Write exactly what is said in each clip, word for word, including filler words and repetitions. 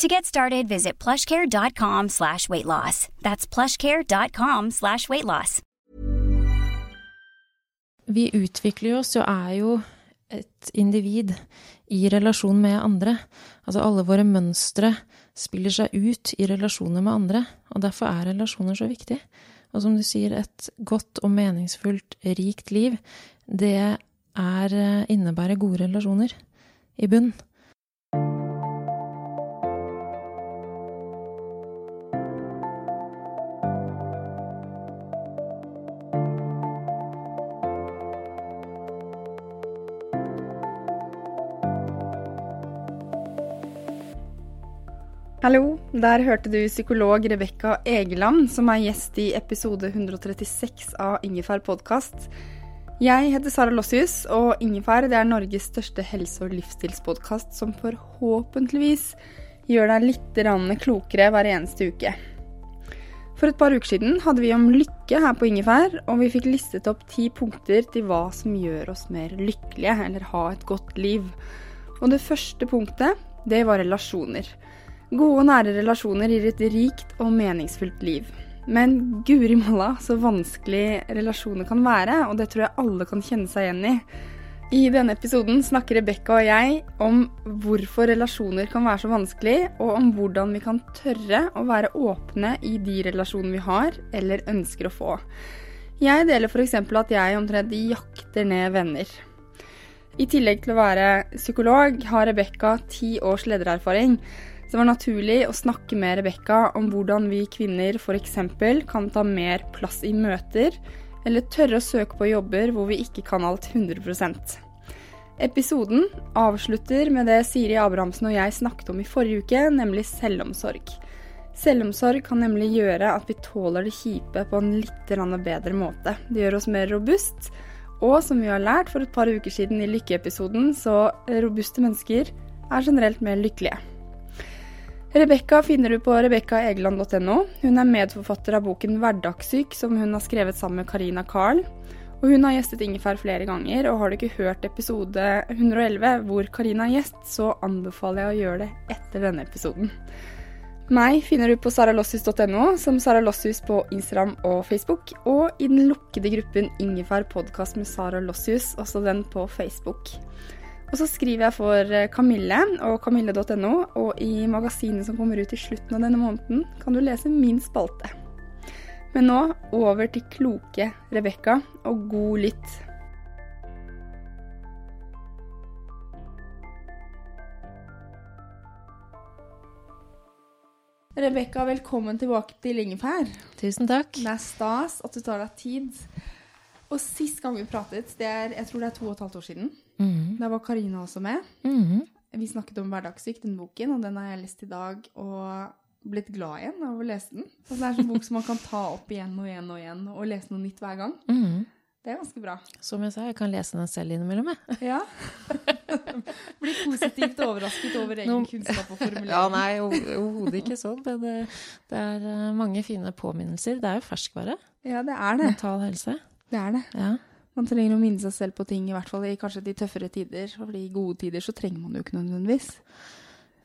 To get started, visit plushcare.com slash weight loss. That's plushcare.com slash weight loss. Vi utvikler jo, så er jo et individ i relasjon med andre. Altså alle våre mønstre spiller seg ut i relasjoner med andre, og derfor er relasjoner så viktig. Og som du sier, et godt og meningsfullt, rikt liv, det er, innebærer gode relasjoner I bunn. Hallo, der hørte du psykolog Rebecca Egeland, som er gjest i episode one thirty-six av Ingefær podcast. Jeg heter Sara Lossius, og Ingefær det er Norges største helse- og livsstilspodcast, som forhåpentligvis gjør deg litt rann klokere hver eneste uke. For et par uker siden hadde vi om lykke her på Ingefær, og vi fikk listet opp ti punkter til hva som gjør oss mer lykkelige, eller ha et godt liv. Og det første punktet, det var relasjoner. Gode og nære relasjoner gir et rikt og meningsfullt liv. Men guri malla, så vanskelig relasjoner kan være, og det tror jeg alle kan kjenne seg igjen i. I denne episoden snakker Rebecca og jeg om hvorfor relasjoner kan være så vanskelig, og om hvordan vi kan tørre å være åpne I de relasjoner vi har, eller ønsker å få. Jeg deler for eksempel at jeg omtrent jakter ned venner. I tillegg til å være psykolog har Rebecca ti års ledererfaring, Det var naturlig å snakke med Rebecca om hvordan vi kvinner for eksempel kan ta mer plass I møter, eller tørre å søke på jobber hvor vi ikke kan alt one hundred percent. Episoden avslutter med det Siri Abrahamsen og jeg snakket om I forrige uke, nemlig selvomsorg. Selvomsorg kan nemlig gjøre at vi tåler det kjipe på en litt bedre måte. Det gjør oss mer robust, og som vi har lært for et par uker siden I lykkeepisoden, så robuste mennesker er generelt mer lykkelige. Rebecca finner du på rebeccaegeland dot no. Hun er medforfatter av boken Vardagssyk, som hun har skrevet sammen med Karina Karl. Og hun har gjestet Ingefær flere ganger, og har du ikke hørt episode one eleven hvor Karina er gjest, så anbefaler jeg å gjøre det etter denne episoden. Meg finner du på saralossius dot no, som Sara Lossius på Instagram og Facebook, og I den lukkede gruppen Ingefær podcast med Sara Lossius, også den på Facebook. Og så skriver jeg for Camille og camille dot no, og I magasinet som kommer ut I slutten av denne måneden kan du lese min spalte. Men nå over til kloke Rebecca, og god lytt! Rebecca, velkommen tilbake til Ingefær. Tusen takk. Det er stas at du tar deg tid. Og sist gang vi pratet, det er, jeg tror det er to og et halvt år siden, mm. der var Karina også med. Mm. Vi snakket om Hverdagssyk, den boken, og den har jeg lest I dag, og blitt glad igjen av å lese den. Så det er en bok som man kan ta opp igjen og igjen og igjen, og lese noe nytt hver gang. Mm. Det er ganske bra. Som jeg sa, jeg kan lese den selv innimellom. Ja. Blir positivt overrasket over egen no. kunnskap og formulering. Ja, nei, overhodet ikke sånn. Det, det er mange fine påminnelser. Det er jo ferskvare. Ja, det er det. Mental helse. Det er det. Ja. Man trenger å minne seg selv på ting, I hvert fall I kanskje de tøffere tider, for I gode tider så trenger man jo ikke nødvendigvis.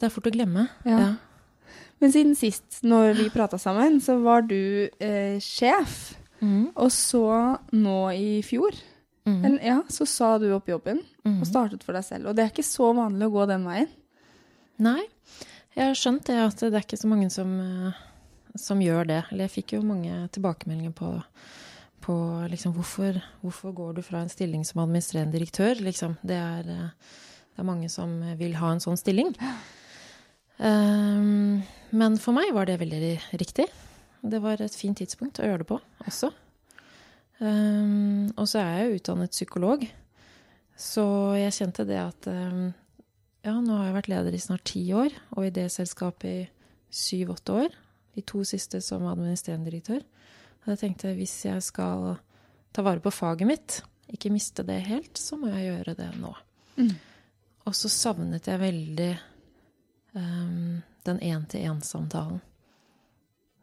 Det er fort å glemme. Ja. Ja. Men siden sist, når vi pratet sammen, så var du eh, sjef, mm. og så nå I fjor, mm. en, ja, så sa du opp jobben, mm. og startet for deg selv. Og det er ikke så vanlig å gå den veien. Nei, jeg har skjønt det, at det er ikke så mange som, som gjør det. Eller jeg fikk jo mange tilbakemeldinger på på liksom, hvorfor, hvorfor går du fra en stilling som administrerende direktør? Liksom, det, er, det er mange som vil ha en sånn stilling. Um, men for meg var det veldig riktig. Det var et fint tidspunkt å gjøre det på også. Um, og så er jeg utdannet psykolog, så jeg kjente det at um, ja, nå har jeg vært leder i snart ti år, og i det selskapet I syv-åtte år, de to siste som administrerende direktør. Og jeg tenkte, hvis jeg skal ta vare på faget mitt, ikke miste det helt, så må jeg gjøre det nå. Mm. Og så savnet jeg veldig um, den en-til-en-samtalen.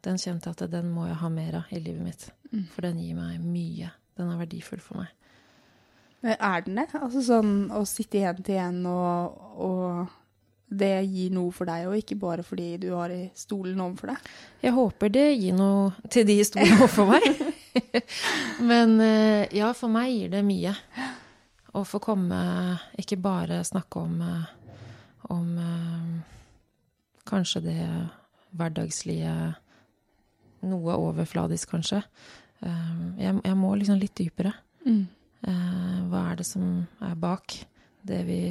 Den kjente at den må jeg ha mer av I livet mitt, mm. for den gir meg mye. Den er verdifull for meg. Men er den det? Altså sånn å sitte en-til-en og, og det gir noe for deg, og ikke bare fordi du har I stolen overfor deg? Jeg håper det gir noe til de I stolen overfor meg. Men ja, for meg gir det mye. Å få komme, ikke bare snakke om, om kanskje det hverdagslige, noe overfladisk kanskje. Jeg, jeg må liksom litt dypere. Mm. Hva er det som er bak det vi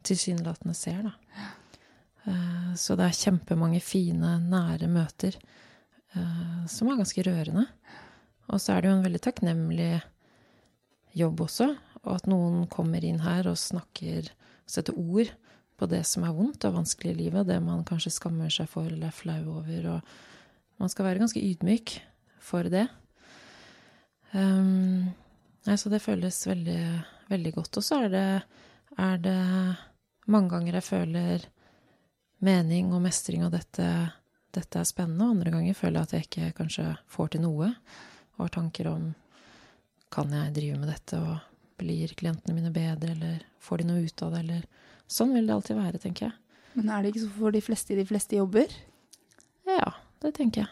tilsynelatende ser da. Så det er kjempemange fine, nære møter som er ganske rørende. Og så er det jo en veldig takknemlig jobb også, og at noen kommer inn her og snakker, setter ord på det som er vondt og vanskelig I livet, det man kanskje skammer seg for eller er flau over, og man skal være ganske ydmyk for det. Um, så det føles veldig, veldig godt. Og så er det, er det mange ganger jeg føler mening og mestring av dette, dette er spennende, og andre ganger føler jeg at jeg ikke kanskje får til noe, og har tanker om, kan jeg drive med dette, og blir klientene mine bedre, eller får de noe ut av det, eller sånn vil det alltid være, tenker jeg. Men er det ikke så for de fleste, de fleste jobber? Ja, det tenker jeg.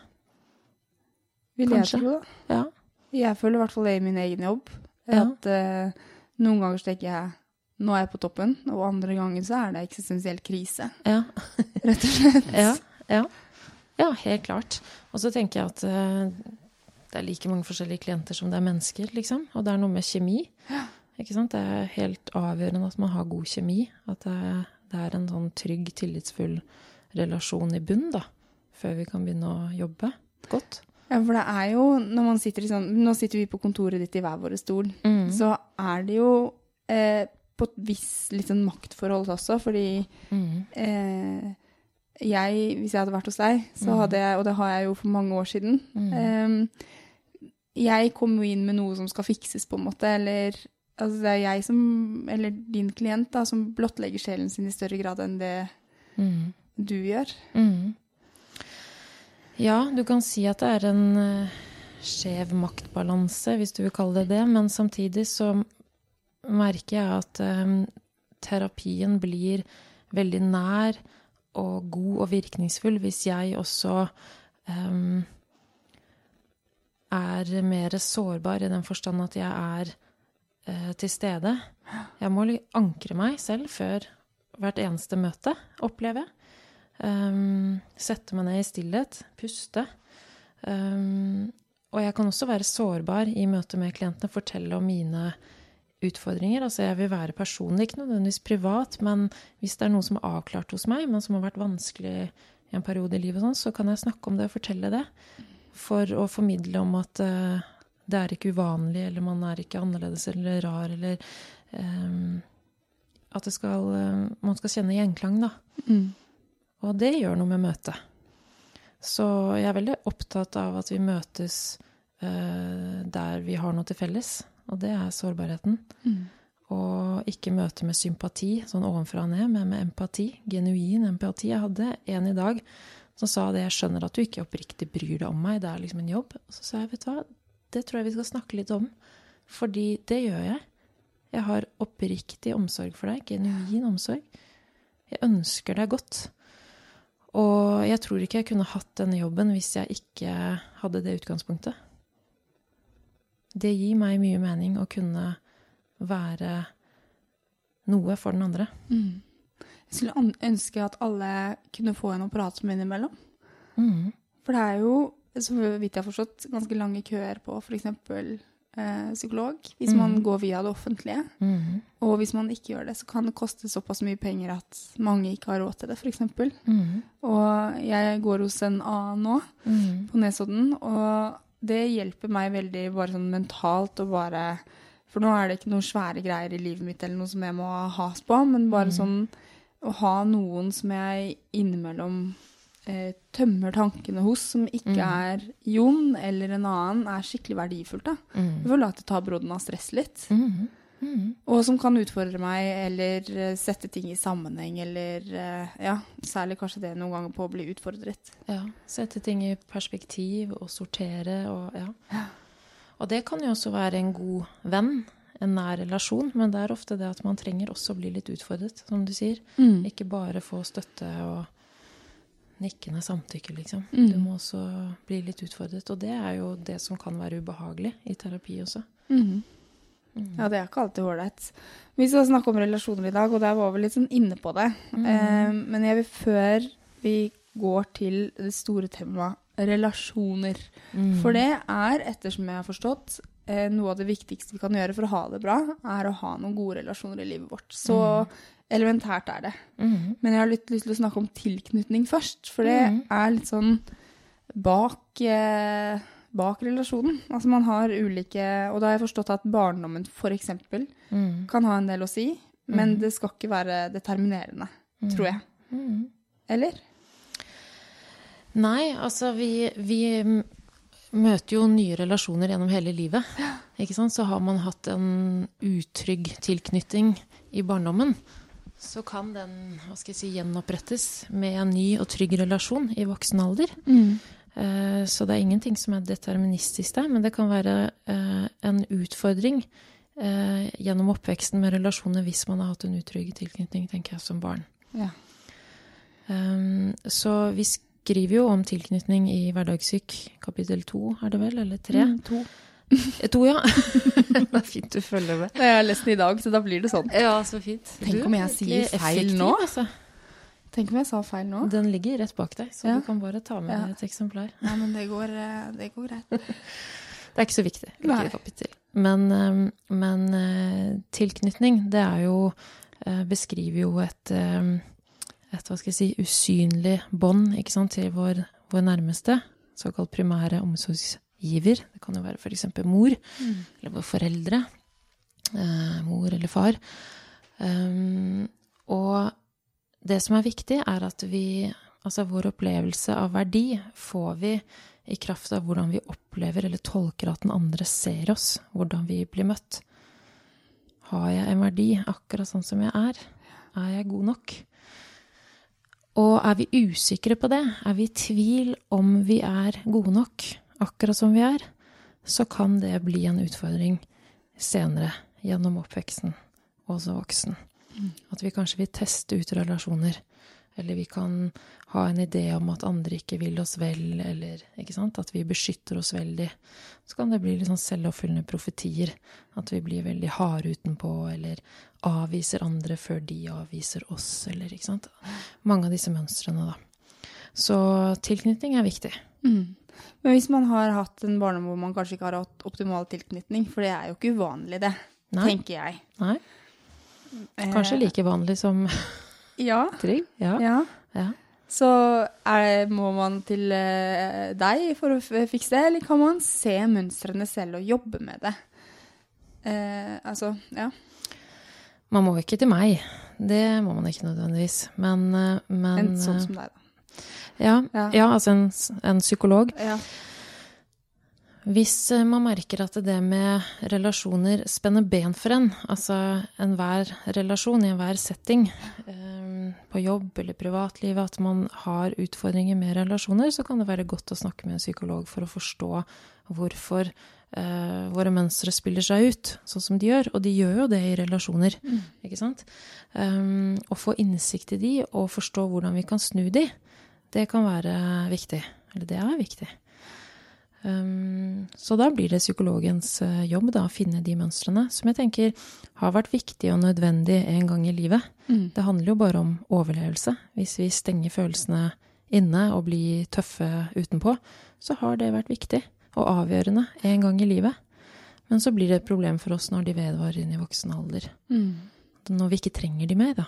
Vil kanskje. Jeg tro, da? Ja. Jeg føler I hvert fall det I min egen jobb, at ja. uh, noen ganger tenker jeg, nå er jeg på toppen, og andre ganger så er det eksistensiell krise. Ja. Rett og slett. Ja, ja. Ja, helt klart. Og så tenker jeg at uh, det er like mange forskjellige klienter som det er mennesker, liksom. Og det er noe med kjemi. Ja. Ikke sant? Det er helt avgjørende at man har god kjemi. At det er, det er en sånn trygg, tillitsfull relasjon I bunn, da. Før vi kan begynne å jobbe godt. Ja, for det er jo, når man sitter I sånn, nå sitter vi på kontoret ditt I hver våre stol, mm. så er det jo eh, på et visst litt sånn maktforhold også, fordi mm. eh, jeg, hvis jeg hadde vært hos deg, så hadde jeg, og det har jeg jo for mange år siden, mm. eh, jeg kom jo inn med noe som skal fikses på en måte, eller altså det er jeg som, eller din klient da, som blottlegger sjelen sin I større grad enn det mm. du gjør. Mm. Ja, du kan si at det er en uh, skjev maktbalanse, hvis du vil kalle det det, men samtidig så merker jeg at um, terapien blir veldig nær og god og virkningsfull hvis jeg også um, er mer sårbar I den forstand at jeg er uh, til stede. Jeg må ankre meg selv før hvert eneste møte, opplever jeg. Um, sette meg ned I stillhet, puste. Um, og jeg kan også være sårbar I møte med klientene, fortelle om mine utfordringer, altså jeg vil være personlig, ikke nødvendigvis privat, men hvis det er noe som er avklart hos meg, men som har vært vanskelig I en periode I livet, sånn, så kan jeg snakke om det og fortelle det, for å formidle om at uh, det er ikke uvanlig, eller man er ikke annerledes, eller rar, eller um, at det skal, um, man skal kjenne gjenklang, da. Mm. Og det gjør noe med møtet. Så jeg er veldig opptatt av at vi møtes uh, der vi har noe til felles, og det er sårbarheten. Mm. Og ikke møte med sympati, sånn ovenfra og ned, men med empati, genuin empati. Jeg hadde en I dag som sa det, jeg skjønner at du ikke oppriktig bryr deg om meg, det er liksom en jobb. Så sa jeg, vet du hva, det tror jeg vi skal snakke litt om, fordi det gjør jeg. Jeg har oppriktig omsorg for deg, genuin omsorg. Jeg ønsker deg godt. Og jeg tror ikke jeg kunne hatt denne jobben hvis jeg ikke hadde det utgangspunktet. Det gir meg mye mening å kunne være noe for den andre. Mm. Jeg skulle ønske at alle kunne få en å prate med innimellom. Mm. For det er jo så vidt jeg har forstått, ganske lange køer på for eksempel eh, psykolog, hvis mm. man går via det offentlige. Mm. Og hvis man ikke gjør det, så kan det koste såpass mye penger at mange ikke har råd til det, for eksempel. Mm. Og jeg går hos en A nå, mm. på Nesodden, og det hjelper meg veldig bare sånn mentalt og bare... For nå er det ikke noen svære greier I livet mitt eller noe som jeg må has på, men bare mm. sånn å ha noen som jeg innimellom eh, tømmer tankene hos, som ikke mm. er Jon eller en annen, er skikkelig verdifullt da. Mm. Jeg føler at det tar brodden av stress litt. Mm. Mm. Og som kan utfordre meg eller sette ting I sammenheng eller eh, ja, særlig kanskje det noen ganger på å bli utfordret. Ja, sette ting I perspektiv og sortere og ja. Ja. Och det kan ju också vara en god vän, en nær relation, men det är er ofta det att man tränger också bli lite utfordrad som du säger, mm. inte bara få stötte och nickande samtycke liksom. Mm. Du måste också bli lite utfordrad och det är er ju det som kan vara obehagligt I terapi också. Mm. Mm. Ja, det är er inte alltid hållet. Vi ska snacka om relationer idag och där var vi lite inne på det. Mm. Eh, men jag vill för vi går till det stora temat relationer. Mm. For det er, ettersom jeg har forstått, eh, noe av det viktigste vi kan gjøre for å ha det bra, er å ha noen gode relasjoner I livet vårt. Så mm. elementært er det. Mm. Men jeg har litt lyst til å snakke om tilknytning først, for det mm. er litt sånn bak, eh, bak relasjonen. Altså man har ulike, og da har jeg forstått at barndommen for eksempel mm. kan ha en del å si, men mm. det skal ikke være determinerende, mm. tror jeg. Mm. Eller? Nej, alltså vi vi möter ju nya relationer genom hela livet. Ikke sant? Så har man haft en utrygg tillknytning I barndomen så kan den, vad ska jag säga, si, gjenopprättas med en ny och trygg relation I vuxen ålder. Mm. Eh, så det är er ingenting som är er deterministiskt där, men det kan vara eh, en utfordring eh, genom uppväxten med relationer hvis man har haft en utrygg tillknytning tänker jag som barn. Ja. Um, så vi sk- skriver jo om tilknytning I Vardagssyk, kapittel to, er det vel, eller tre? Mm, to. to, ja. Det er fint du følger med. Jeg har lest den I dag, så da blir det sånn. Ja, så fint. Tenk om jeg sier feil nå. Altså. Tenk om jeg sa feil nå. Den ligger rett bak deg, så ja. Du kan bare ta med ja. Et eksemplar. Ja, men det går, det går greit. Det er ikke så viktig, hvilket kapittel. Men, men tilknytning, det er jo, beskriver jo et... ett vad ska jag säga si, usynlig bond, ikke sant, till vår vår närmaste, så kallad primära omsorgsgiver. Det kan ju vara för exempel mor mm. eller våra föräldrar, eh, mor eller far. Um, och det som är er viktigt är er att vi, alltså vår upplevelse av värde får vi I kraft av hur vi upplever eller tolkar att den andra ser oss, hur vi blir mött. Har jag en värde akkurat sånn som jag är? Er? Är er jag god nog? Og er vi usikre på det, er vi I tvil om vi er gode nok, akkurat som vi er, så kan det bli en utfordring senere gjennom oppveksten, også voksen. At vi kanskje vil teste ut relasjoner, eller vi kan ha en idé om at andre ikke vil oss vel, eller ikke sant? At vi beskytter oss veldig. Så kan det bli litt sånn selvoppfyllende profetier, at vi blir veldig hard utenpå, eller avviser andre før de avviser oss, eller ikke sant? Mange av disse mønstrene da. Så tilknytning er viktig. Mm. Men hvis man har hatt en barndom hvor man kanskje ikke har hatt optimal tilknytning, for det er jo ikke uvanlig det, Nei. Tenker jeg. Nei. Kanskje like vanlig som ja. Trygg. Ja. Ja. Ja. Så er, må man til eh, deg for å fikse det, eller kan man se mønstrene selv og jobbe med det? Eh, altså, ja. Man må ikke til meg. Det må man ikke nødvendigvis. Men, men, en sånn som deg, da. Ja, ja. Ja altså en, en psykolog. Ja. Hvis man merker at det med relasjoner spenner ben for en, altså en hver relasjon I en hver setting, på jobb eller privatliv, at man har utfordringer med relasjoner, så kan det være godt å snakke med en psykolog for å forstå hvorfor Uh, våre mønstre spiller seg ut sånn som de gjør, og de gjør jo det I relasjoner mm. ikke sant um, og få innsikt I de og forstå hvordan vi kan snu de det kan være viktig eller det er viktig um, så da blir det psykologens jobb da, å finne de mønstrene som jeg tenker har vært viktig og nødvendig en gang I livet mm. det handler jo bare om overlevelse hvis vi stenger følelsene inne og bli tøffe utenpå, så har det vært viktig og avgjørende en gang i livet. Men så blir det et problem for oss når de vedvarer inn i voksen alder. Mm. Når vi ikke trenger de mer, da.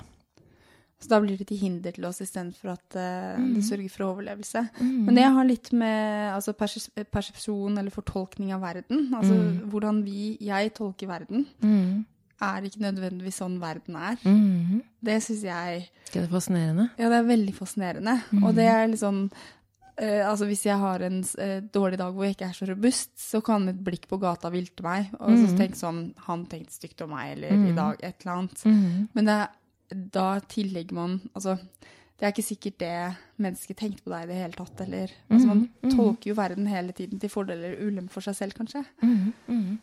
Så da blir det til hinder til oss I stedet for at uh, mm. det sørger for overlevelse. Mm. Men det har litt med altså, pers- persepsjon eller fortolkning av verden. Altså mm. hvordan vi, jeg tolker verden, mm. er ikke nødvendigvis sånn verden er. Mm. Det synes jeg... Det er fascinerende. Ja, det er veldig fascinerende. Mm. Og det er liksom... Uh, altså hvis jeg har en uh, dårlig dag hvor jeg ikke er så robust, så kan et blikk på gata vilte meg, og mm. så tenke sånn, han tenkte stygt om meg, eller mm. I dag et eller annet. Mm. Men det, da tillegger man, altså, det er ikke sikkert det mennesket tenkte på deg I det hele tatt, eller, mm. altså man mm. tolker jo verden hele tiden til fordel eller ulempe for seg selv, kanskje. Mm. Mm.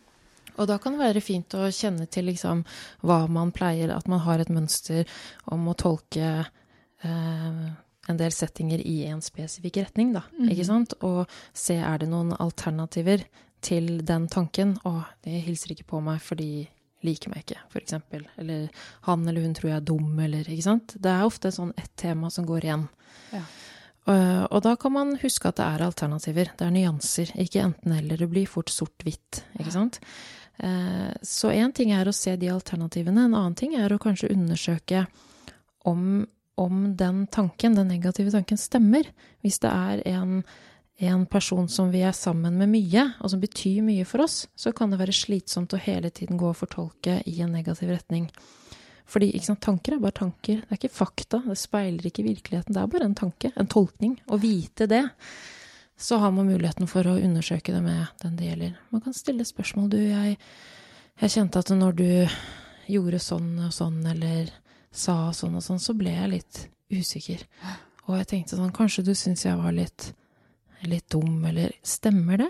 Og da kan det være fint å kjenne til liksom, hva man pleier, at man har et mønster om å tolke... Uh, en del settinger I en spesifikk retning, da, mm. ikke sant? Og se, er det noen alternativer til den tanken? Åh, de hilser ikke på meg, for de liker meg ikke, for eksempel. Eller han eller hun tror jeg er dum, eller, ikke sant? Det er ofte sånn et tema som går igjen. Ja. Uh, og da kan man huske at det er alternativer, det er nyanser, ikke enten eller, det blir fort sort-hvitt, ikke sant? Uh, så en ting er å se de alternativene, en annen ting er å kanskje undersøke om om den tanken, den negative tanken stemmer. Hvis det er en, en person som vi er sammen med mye, og som betyr mye for oss, så kan det være slitsomt å hele tiden gå og fortolke I en negativ retning. Fordi ikke sant, tanker er bare tanker, det er ikke fakta, det speiler ikke virkeligheten, det er bare en tanke, en tolkning. Å vite det, så har man muligheten for å undersøke det med den det gjelder. Man kan stille spørsmål, du, jeg, jeg kjente at når du gjorde sånn og sånn, eller... sa sånn og sånn, så ble jeg litt usikker. Og jeg tenkte sånn, kanskje du synes jeg var litt, litt dum, eller stemmer det?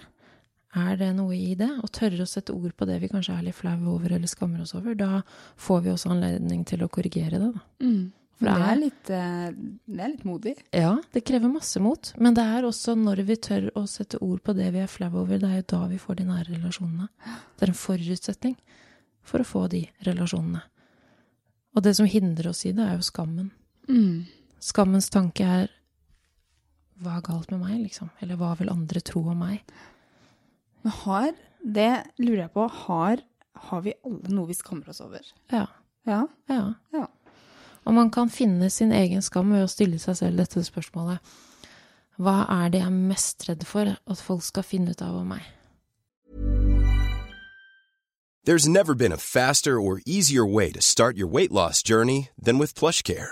Er det noe I det? Og tørre å sette ord på det vi kanskje er litt flau over, eller skammer oss over, da får vi også anledning til å korrigere det. Da. Mm. For det er, litt, det er litt modig. Ja, det krever masse mot, men det er også når vi tør å sette ord på det vi er flau over, det er jo da vi får de nære relasjonene. Det er en forutsetning for å få de relasjonene. Og det som hindrer oss I det er jo skammen. Mm. Skammens tanke er, hva er galt med meg, liksom? Eller hva vil andre tro om meg? Men har, det lurer jeg på, har, har vi alle noe vi skammer oss over? Ja. Ja? Ja. Ja. Og man kan finne sin egen skam ved å stille seg selv dette spørsmålet. Hva er det jeg er mest redd for at folk skal finne ut av om meg? There's never been a faster or easier way to start your weight loss journey than with PlushCare.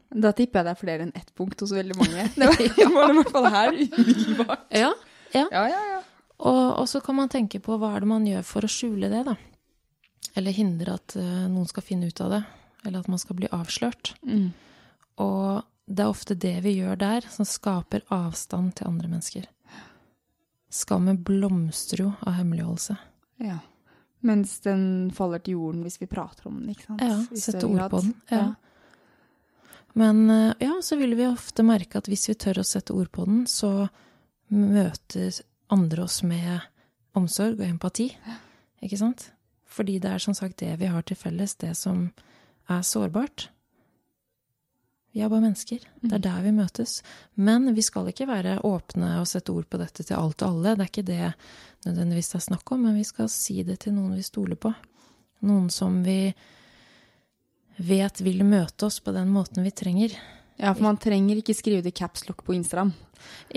Da tipper jeg det er flere enn ett punkt hos veldig mange. Det var I hvert fall her umiddelbart. Ja, ja. Ja, ja, ja. Og, og så kan man tenke på hva er det man gjør for å skjule det da? Eller hindre at uh, noen skal finne ut av det. Eller at man skal bli avslørt. Mm. Og... Det er ofte det vi gjør der som skaper avstand til andre mennesker. Skammen blomstrer jo av hemmeligholdelse. Ja, mens den faller til jorden hvis vi prater om den, ikke sant? Ja, sette ord på den. Ja. Ja. Men ja, så vil vi ofte merke at hvis vi tør å sette ord på den, så møter andre oss med omsorg og empati, ikke sant? Fordi det er som sagt det vi har til felles, det som er sårbart. Vi er bare mennesker. Det er der vi møtes. Men vi skal ikke være åpne og sette ord på dette til alt og alle. Det er ikke det nødvendigvis det er snakk om, men vi skal si det til noen vi stoler på. Noen som vi vet vil møte oss på den måten vi trenger. Ja, for man trenger ikke skrive det caps lock på Instagram.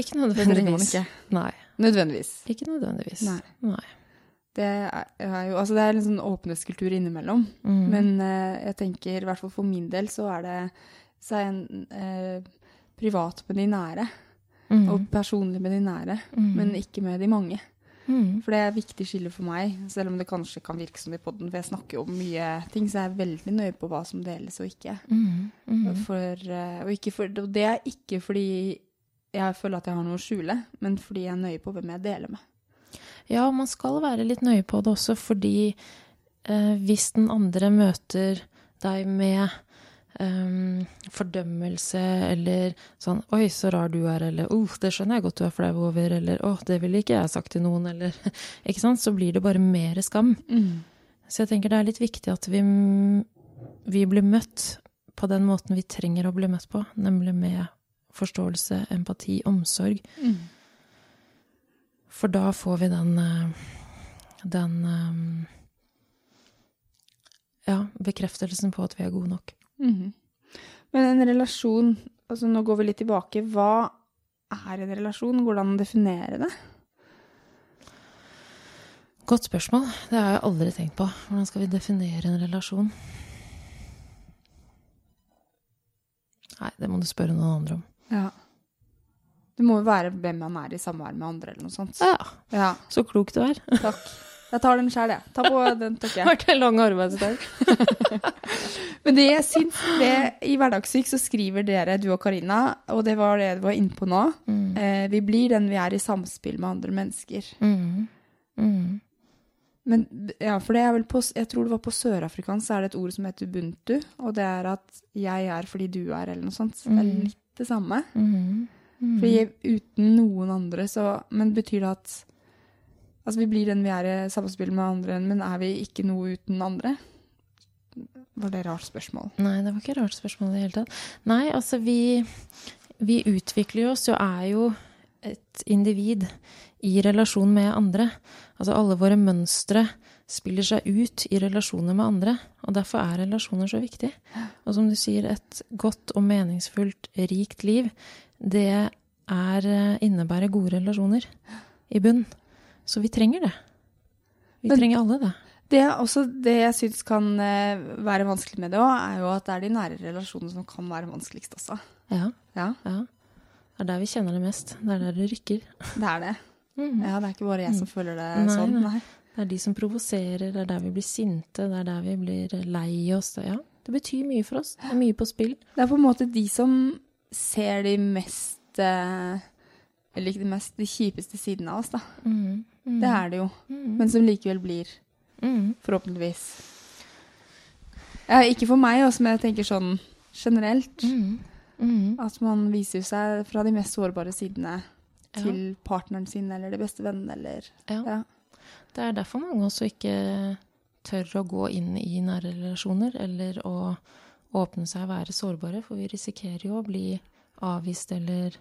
Ikke nødvendigvis. Ikke. Nei. Nødvendigvis. Ikke nødvendigvis. Nei. Nei. Det er, er jo, altså det er en sånn åpenhetskultur innimellom, mm. men eh, jeg tenker, i hvert fall for min del, så er det så er en, eh, privat med de nære, mm. og personlig med de nære, mm. men ikke med de mange. Mm. For det er viktig skille for meg, selv om det kanskje kan virke som i podden, for jeg snakker jo om mye ting, så jeg er veldig nøye på hva som deles og ikke. Mm. Mm. For, og, ikke for, og det er ikke fordi jeg føler at jeg har noe å skjule, men fordi jeg er nøye på hvem jeg deler med. Ja, man skal være litt nøye på det også, fordi eh, hvis den andre møter deg med eh, fordømmelse, eller sånn, oi, så rar du er, eller oh, det skjønner jeg godt du er flau over, eller åh, oh, det ville ikke jeg sagt til noen, eller, ikke sant? Så blir det bare mer skam. Mm. Så jeg tenker det er litt viktig at vi, vi blir møtt på den måten vi trenger å bli møtt på, nemlig med forståelse, empati, omsorg. Mm. For da får vi den, den ja, bekreftelsen på at vi er gode nok. Mm-hmm. Men en relasjon, altså nå går vi litt tilbake, hva er en relasjon? Hvordan definere det? Godt spørsmål, det har jeg aldri tenkt på. Hvordan skal vi definere en relasjon? Nei, det må du spørre noen andre om. Ja. Det må jo være hvem man er i samvær med andre eller noe sånt. Ja, ja. Så klok du er. Takk. Jeg tar den selv, jeg. Ta på den, takk jeg. Har vært en lang arbeidsdag. Men det jeg synes, det, i Hverdagssyk så skriver dere, du og Karina, og det var det du var inne på nå, mm. eh, vi blir den vi er i samspill med andre mennesker. Mm. Mm. Men ja, for det er vel på, jeg tror det var på sørafrikansk, så er det et ord som heter Ubuntu, og det er at jeg er fordi du er, eller noe sånt. Mm. Det er litt det samme. Mhm. Mm. For uten noen andre så, men betyr det at altså vi blir den vi er i samspill med andre, men er vi ikke noe uten andre? Var det et rart spørsmål? Nei, det var ikke et rart spørsmål i det hele tatt. Nei, altså vi, vi utvikler oss og er jo et individ i relasjon med andre. Altså alle våre mønstre spiller seg ut i relasjoner med andre, og derfor er relasjoner så viktig. Og som du sier, et godt og meningsfullt, rikt liv, det er, innebærer gode relasjoner i bunn. Så vi trenger det. Vi Men, trenger alle det. Det er også det jeg synes kan være vanskelig med det også, er jo at det er de nære relasjonene som kan være vanskeligst også. Ja, ja. ja. Det er der vi kjenner det mest. Det er der det rykker. Det er det. Mm. Ja, det er ikke bare jeg som føler det nei, sånn. Nei. Det er de som provoserer, det er der vi blir sinte, det er der vi blir lei oss. Ja, det betyr mye for oss. Det er mye på spill. Det er på en måte de som ser de mest eller ikke de mest de kjipeste sidene av oss da. Mm, mm, det er det jo. Mm. Men som likevel blir mm. forhåpentligvis. Ja, ikke for meg også, men jeg tenker sånn generelt. Mm, mm. At man viser seg fra de mest sårbare sidene til ja. Partneren sin eller det beste vennen eller ja. ja. Det er derfor mange også ikke tør å gå inn i nære relasjoner eller å åpne seg og være sårbare, for vi risikerer jo å bli avvist eller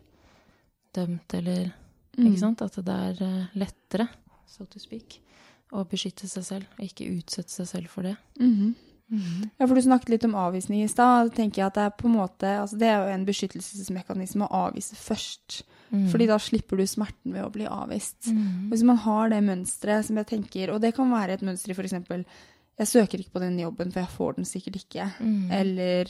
dømt, eller mm. ikke sant? At det er lettere, so to speak, å beskytte seg selv, og ikke utsette seg selv for det. Mm-hmm. Mm-hmm. Ja, for du snakket litt om avvisning i stad, da tenker jeg at det er på en måte, altså det er jo en beskyttelsesmekanisme å avvise først, mm. fordi da slipper du smerten ved å bli avvist. Mm-hmm. Hvis man har det mønstret som jeg tenker, og det kan være et mønster i for eksempel, jeg søker ikke på den jobben, for jeg får den sikkert ikke. Mm. Eller,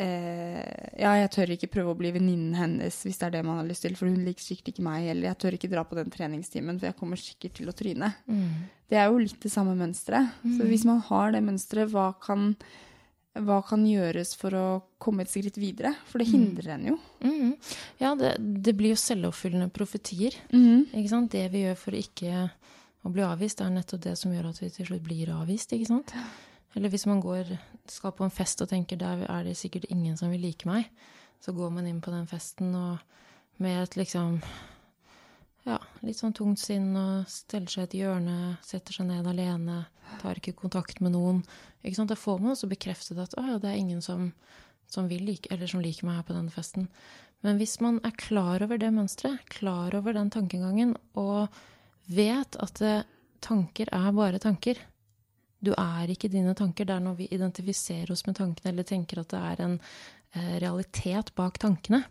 eh, ja, jeg tør ikke prøve å bli venninnen hennes, hvis det er det man har lyst til, for hun liker sikkert ikke meg. Eller jeg tør ikke dra på den treningstimen, for jeg kommer sikkert til å tryne. Mm. Det er jo litt det samme mønstret. Mm. Så hvis man har det mønstret, hva kan, hva kan gjøres for å komme et skritt videre? For det hindrer en jo. Mm. Ja, det, det blir jo selvoppfyllende profetier. Mm. Ikke sant? Det vi gjør for å ikke... Å bli avvist er nettopp det som gjør at vi til slutt blir avvist, ikke sant? Eller hvis man går, skal på en fest og tenker der er det sikkert ingen som vil like meg, så går man inn på den festen og med et liksom, ja, litt sånn tungt sinn og steller seg et hjørne, setter seg ned alene, tar ikke kontakt med noen, ikke sant? Da får man også bekreftet at ja, det er ingen som, som vil like, eller som liker meg her på denne festen. Men hvis man er klar over det mønstret, klar over den tankegangen og vet at tanker er bare tanker. Du er ikke dine tanker. Det er når vi identifiserer oss med tankene eller tenker at det er en, realitet bak tankene,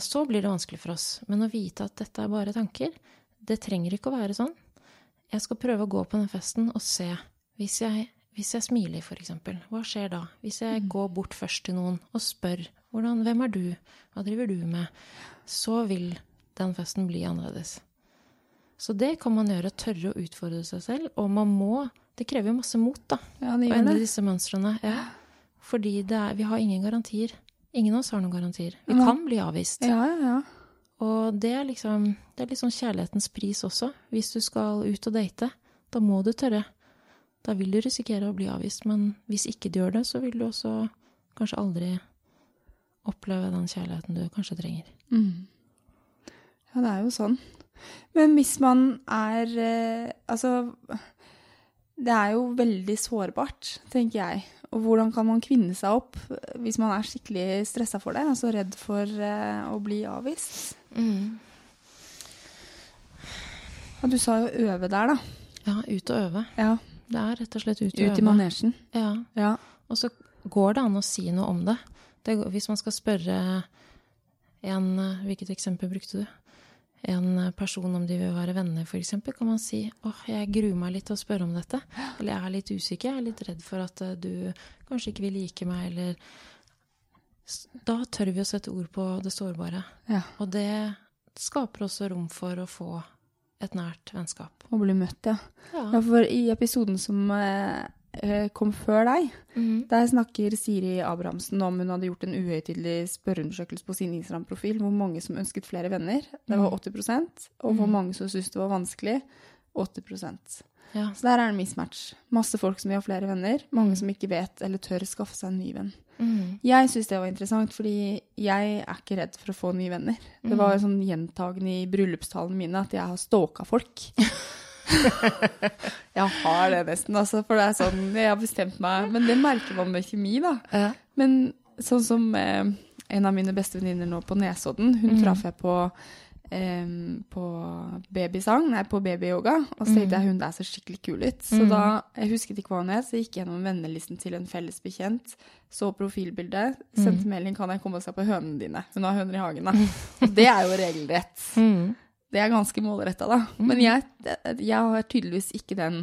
så blir det vanskelig for oss. Men å vite at dette er bare tanker, det trenger ikke å være sånn. Jeg skal prøve å gå på den festen og se, hvis jeg, hvis jeg smiler for eksempel, hva skjer da? Hvis jeg går bort først til noen og spør, hvordan, hvem er du? Hva driver du med? Så vil den festen bli annerledes. Så det kan man gjøre, tørre å utfordre seg selv, og man må, det krever jo masse mot da, ja, å endre disse mønstrene. Ja. Fordi det er, vi har ingen garantier. Ingen av oss har noen garantier. Vi kan bli avvist. Ja, ja, ja. Og det er liksom, det er liksom kjærlighetens pris også. Hvis du skal ut og date, da må du tørre. Da vil du risikere å bli avvist, men hvis ikke du gjør det, så vil du også kanskje aldri oppleve den kjærligheten du kanskje trenger. Mm. Ja, det er jo sånn. Men hvis man er, altså, det er jo veldig sårbart, tenker jeg. Og hvordan kan man kvinne seg opp hvis man er skikkelig stresset for det, altså redd for uh, å bli avvist? Mm. Ja, du sa jo øve der da. Ja, ut og øve. Ja. Det er rett og slett ut og øve. Ut i manesjen. Ja. Ja. Og så går det an å si noe om det. Det går, hvis man skal spørre en, hvilket eksempel brukte du? En person om de vil være venner for eksempel, kan man si, åh, jeg gruer meg litt til å spørre om dette, eller jeg er litt usikker, jeg er litt redd for at du kanskje ikke vil like meg, eller da tør vi å sette ord på det sårbare. Ja. Og det skaper også rom for å få et nært vennskap. Og bli møtt, ja. Ja. Ja, for i episoden som kom før deg, mm. der snakker Siri Abrahamsen om hun hadde gjort en uhøytidlig spørreundersøkelse på sin Instagram-profil, hvor mange som ønsket flere venner, det var åtti prosent, og hvor mange som syntes det var vanskelig, åtti prosent. Ja. Så der er en mismatch. Masse folk som vil ha flere venner, mange som ikke vet eller tør skaffe seg en ny venn. Mm. Jeg synes det var interessant, fordi jeg er ikke redd for å få nye venner. Det var jo sånn gjentagende i bryllupstalen mine at jeg har stalket folk. Jeg har det nesten, altså, for det er sånn, jeg har bestemt meg, men det merker man med kjemi da. Ja. Men sånn som eh, en av mine beste venninner nå på Nesodden, hun mm. traff jeg på, eh, på babysang, nei, på babyyoga, og så tenkte jeg hun der ser skikkelig kul ut. Så mm. da, jeg husket ikke hva hun het, så jeg gikk gjennom vennelisten til en felles bekjent, så profilbildet, sendte melding, kan jeg komme og se på hønene dine? Hun har høner i hagen da. Og det er jo regelrett. Mm. Det er ganske målrettet da. Men jeg, jeg har tydeligvis ikke den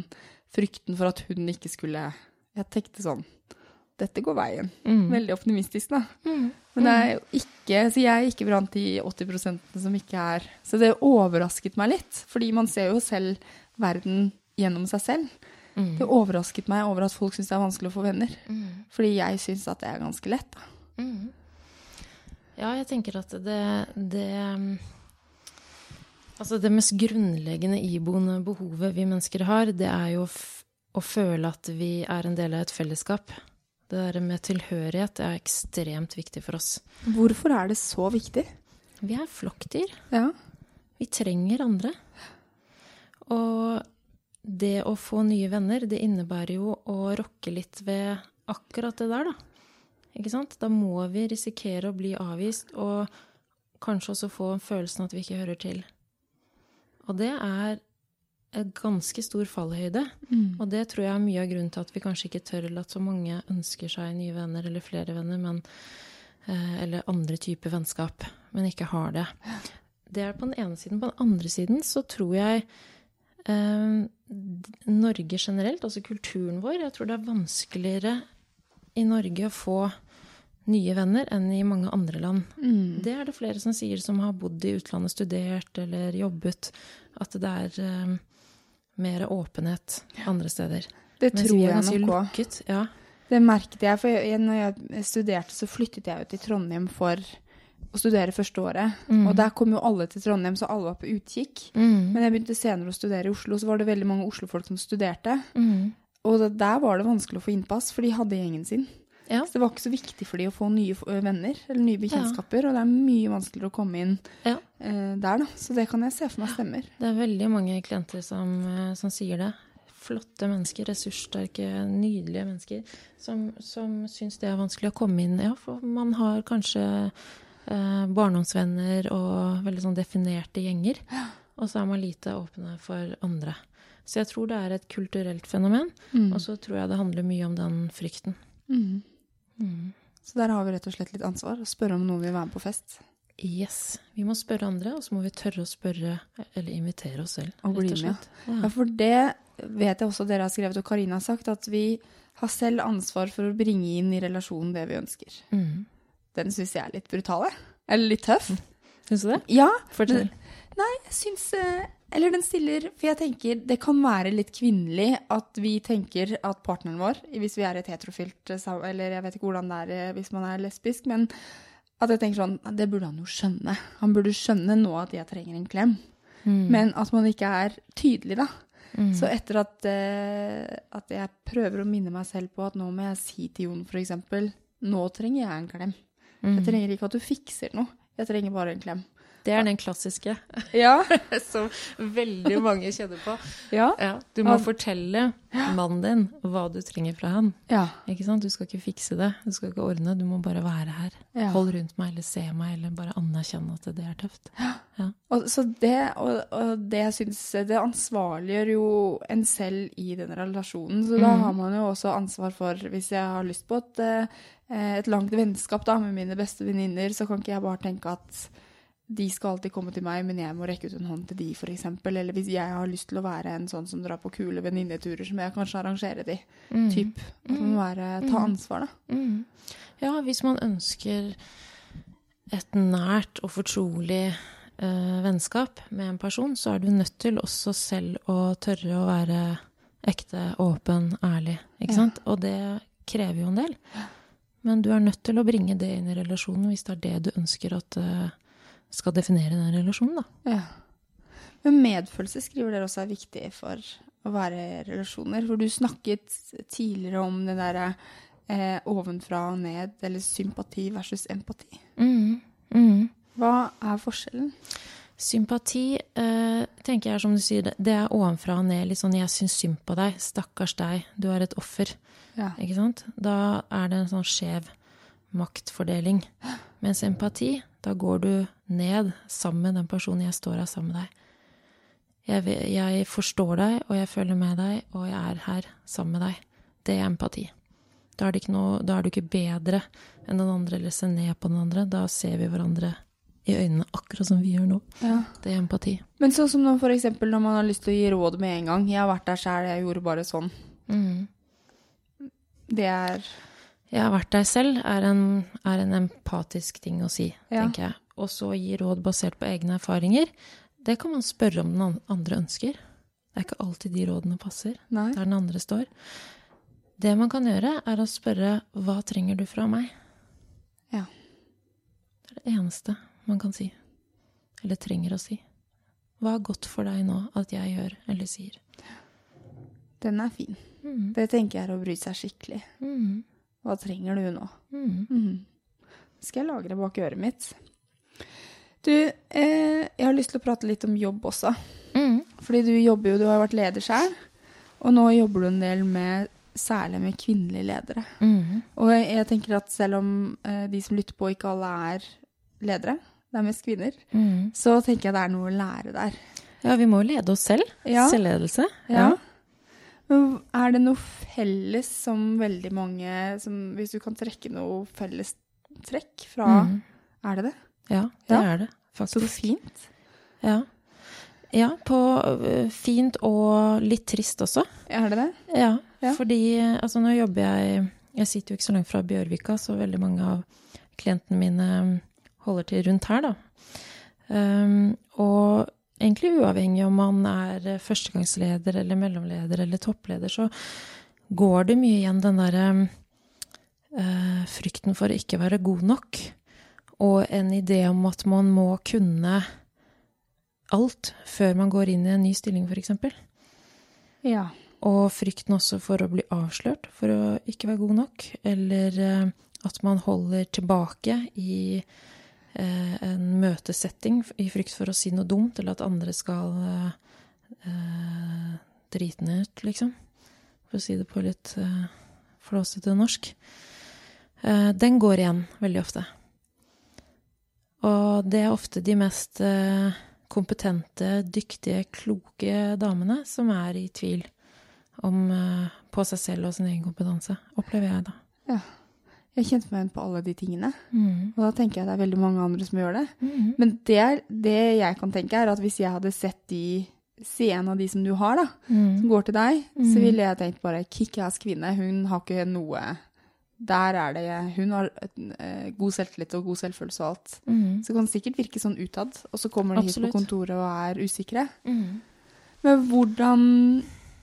frykten for at hun ikke skulle... Jeg tenkte sånn, dette går veien. Mm. Veldig optimistisk da. Mm. Men jeg er, ikke, så jeg er ikke blant de åtti prosent som ikke er... Så det overrasket meg litt, fordi man ser jo selv verden gjennom seg selv. Mm. Det overrasket meg over at folk synes det er vanskelig å få venner. Mm. Fordi jeg synes at det er ganske lett da. Mm. Ja, jeg tenker at det... det Altså det mest grunnleggende iboende behovet vi mennesker har, det er jo f- å føle at vi er en del av et fellesskap. Det der med tilhørighet er ekstremt viktig for oss. Hvorfor er det så viktig? Vi er flokkdyr. Ja. Vi trenger andre. Og det å få nye venner, det innebærer jo å rokke litt ved akkurat det der da. Ikke sant? Da må vi risikere å bli avvist, og kanskje også få følelsen at vi ikke hører til. Og det er en ganske stor fallhøyde, mm. og det tror jeg er mye av grunnen til at vi kanskje ikke tør at så mange ønsker seg nye venner eller flere venner, men, eller andre typer vennskap, men ikke har det. Det er på den ene siden. På den andre siden så tror jeg eh, Norge generelt, altså kulturen vår, jeg tror det er vanskeligere i Norge å få nye venner enn i mange andre land. Mm. Det er det flere som sier som har bodd i utlandet, studert eller jobbet, at det er um, mer åpenhet andre steder. Det Men tror jeg nok lukket, ja. Det merket jeg, for jeg, når jeg studerte så flyttet jeg ut til Trondheim for å studere første året, mm. og der kom jo alle til Trondheim, så alle var på utkikk. Mm. Men jeg begynte senere å studere i Oslo, så var det veldig mange Oslo-folk som studerte, mm. og der var det vanskelig å få innpass, for de hadde gjengen sin. Ja. Så det var ikke så viktig for de å få nye venner eller nye bekjentskaper, ja. Og det er mye vanskeligere å komme inn ja. eh, der da. Så det kan jeg se for meg stemmer. Det er veldig mange klienter som, som sier det. Flotte mennesker, ressurssterke, nydelige mennesker som, som synes det er vanskelig å komme inn. Ja, for man har kanskje eh, barndomsvenner og veldig sånn definerte gjenger, og så er man lite åpne for andre. Så jeg tror det er et kulturelt fenomen, mm. og så tror jeg det handler mye om den frykten. Mm. Mm. Så der har vi rett og slett litt ansvar å spørre om noen vil være med på fest. Yes, vi må spørre andre, og så må vi tørre å spørre, eller invitere oss selv. Og bli med. Ja. Ja, for det vet jeg også dere har skrevet, og Karina har sagt, at vi har selv ansvar for å bringe inn I relasjonen det vi ønsker. Mm. Den synes jeg er litt brutale, eller litt tøff. Synes du det? Ja. Fortell. Nei, jeg synes... Eller den stiller, for jeg tenker, det kan være litt kvinnelig at vi tenker at partneren vår, hvis vi er et heterofilt, eller jeg vet ikke hvordan det er hvis man er lesbisk, men at jeg tenker sånn, det burde han jo skjønne. Han burde skjønne nå at jeg trenger en klem. Mm. Men at man ikke er tydelig da. Mm. Så etter at, at jeg prøver å minne meg selv på at nå må jeg si til Jon for eksempel, nå trenger jeg en klem. Mm. Jeg trenger ikke at du fikser noe. Jeg trenger bare en klem. Det er den klassiske, ja. som veldig mange kjenner på. Ja. Ja, du må han... fortelle mannen din hva du trenger fra han. Ja. Ikke sant? Du skal ikke fikse det, du skal ikke ordne, du må bare være her. Ja. Hold rundt meg, eller se meg, eller bare anerkjenne at det er tøft. Ja. Ja. Og, så det, og, og det jeg synes, det ansvarliggjør jo en selv I den relasjonen, så da mm. har man jo også ansvar for, hvis jeg har lyst på et, et langt vennskap da, med mine beste venninner, så kan ikke jeg bare tenke at de skal alltid komme til meg, men jeg må rekke ut en hånd til de, for eksempel. Eller hvis jeg har lyst til å være en sånn som drar på kule veninneturer, som jeg kanskje arrangerer de, mm. typ. At man må være, ta ansvar, da. Mm. Ja, hvis man ønsker et nært og fortrolig eh, vennskap med en person, så er du nødt til også selv å tørre å være ekte, åpen, ærlig, ikke ja. sant? Og det krever jo en del. Men du er nødt til å bringe det inn I relasjonen, hvis det er det du ønsker at... Eh, skal definere den relasjonen da. Ja. Men medfølelse skriver dere også er viktig for å være I relasjoner, for du snakket tidligere om den der eh, ovenfra og ned, eller sympati versus empati. Mm. Mm. Hva er forskjellen? Sympati, eh, tenker jeg som du sier, det er ovenfra og ned, litt sånn jeg synes synd på deg, stakkars deg, du er et offer. Ja. Ikke sant? Da er det en sånn skjev maktfordeling. Mens empati, da går du ned sammen med den personen jeg står her sammen med deg. Jeg, jeg forstår deg, og jeg føler med deg, og jeg er her sammen med deg. Det er empati. Da er, det ikke noe, da er du ikke bedre enn den andre, eller ser ned på den andre. Da ser vi hverandre I øynene, akkurat som vi gjør nå. Ja. Det er empati. Men så som nå, for eksempel, når man har lyst til å gi råd med en gang. Jeg har vært der selv, jeg gjorde bare sånn. Mm. Det er... Jeg har vært deg selv, er en, er en empatisk ting å si, ja. tenker jeg. Og så gi råd basert på egne erfaringer. Det kan man spørre om den andre ønsker. Det er ikke alltid de rådene passer, Nei. Der den andre står. Det man kan gjøre er å spørre, hva trenger du fra meg? Ja. Det er det eneste man kan si, eller trenger å si. Hva er godt for deg nå at jeg gjør eller sier? Den er fin. Mm. Det tenker jeg er å bry seg skikkelig. Mhm. Hva trenger du nå? Mm. Mm. Skal jeg lagre bak øret mitt? Du, eh, jeg har lyst til å prate litt om jobb også. Mm. Fordi du jobber jo, du har vært leder selv, og nå jobber du en del med, særlig med kvinnelige ledere. Mm. Og jeg tenker at selv om eh, de som lytter på ikke alle er ledere, det er mest kvinner, mm. så tenker jeg det er noe å lære der. Ja, vi må lede oss selv. Ja. Selvledelse. Ja. ja. Er det noe felles som veldig mange, som, hvis du kan trekke noe felles trekk fra, mm. er det det? Ja, det ja. Er det. Faktisk. Så fint. Ja. ja, på fint og litt trist også. Er det det? Ja, ja. Fordi altså, nå jobber jeg, jeg sitter jo ikke så langt fra Bjørvika, så veldig mange av klientene mine holder til rundt her da. Um, og egentlig uavhengig om man er førstegangsleder eller mellomleder eller toppleder, så går det mye igjen den der øh, frykten for å ikke være god nok, og en idé om at man må kunne alt før man går inn I en ny stilling for eksempel. Ja. Og frykten også for å bli avslørt, for å ikke være god nok, eller øh, at man holder tilbake I en møtesetting I frykt for å si noe dumt, eller at andre skal eh, drite ned ut, liksom. For å si det på litt eh, flåsete norsk. Eh, den går igjen veldig ofte. Og det er ofte de mest eh, kompetente, dyktige, kloke damene som er I tvil om, eh, på seg selv og sin egen kompetanse, opplever jeg da. Ja. Jeg kjente meg igjen på alle de tingene. Mm. Og da tenker jeg at det er veldig mange andre som gjør det. Mm. Men det, er, det jeg kan tenke er at hvis jeg hadde sett de, se en av de som du har da, mm. som går til deg, mm. så ville jeg tenkt bare, kick-ass kvinne, hun har ikke noe, der er det, hun har et, eh, god selvtillit og god selvfølelse og alt. Mm. Så kan det sikkert virke sånn utad, og så kommer de Absolutt. Hit på kontoret og er usikre. Mm. Men hvordan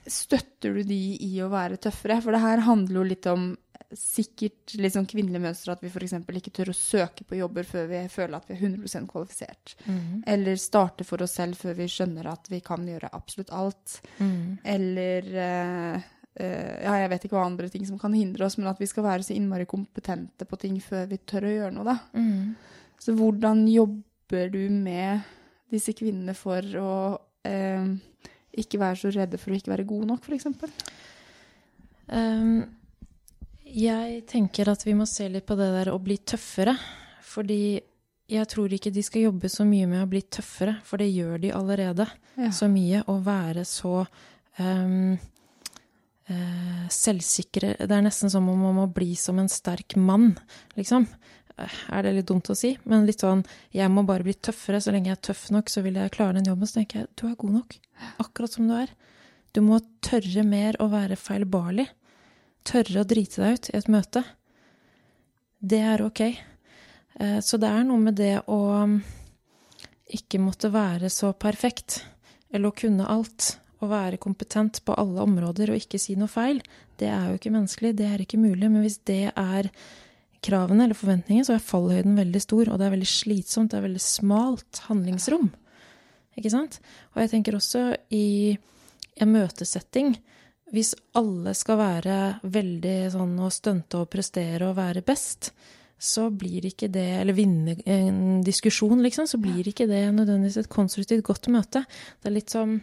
støtter du de i å være tøffere? For det her handler jo litt om sikkert liksom kvinnelige mønstre, at vi for eksempel ikke tør å søke på jobber før vi føler at vi er hundre prosent kvalifisert. Mm. Eller starte for oss selv før vi skjønner at vi kan gjøre absolutt alt. Mm. Eller, uh, uh, ja, jeg vet ikke hva andre ting som kan hindre oss, men at vi skal være så innmari kompetente på ting før vi tør å gjøre noe da. Mm. Så hvordan jobber du med disse kvinnene for å uh, ikke være så redde for å ikke være god nok, for eksempel? Um Jeg tenker at vi må se litt på det der å bli tøffere, fordi jeg tror ikke de skal jobbe så mye med å bli tøffere, for det gjør de allerede ja. Så mye, å være så um, uh, selvsikre. Det er nesten som om man må bli som en sterk mann, liksom. Er det litt dumt å si, men litt sånn, jeg må bare bli tøffere, så lenge jeg er tøff nok, så vil jeg klare den jobben, så tenker jeg, du er god nok, akkurat som du er. Du må tørre mer å være feilbarlig. Tørre å drite deg ut i et møte, det er ok. Så det er noe med det å ikke måtte være så perfekt, eller å kunne alt, og være kompetent på alle områder og ikke si noe feil. Det er jo ikke menneskelig, det er ikke mulig, men hvis det er kravene eller forventningen, så er fallhøyden veldig stor, og det er veldig slitsomt, det er veldig smalt handlingsrom. Ikke sant? Og jeg tenker også i en møtesetting, hvis alle skal være veldig sånn og stunte og prestere og være best, så blir ikke det, eller vinne en diskusjon liksom, så blir ikke det nødvendigvis et konstruktivt godt møte. Det er litt som,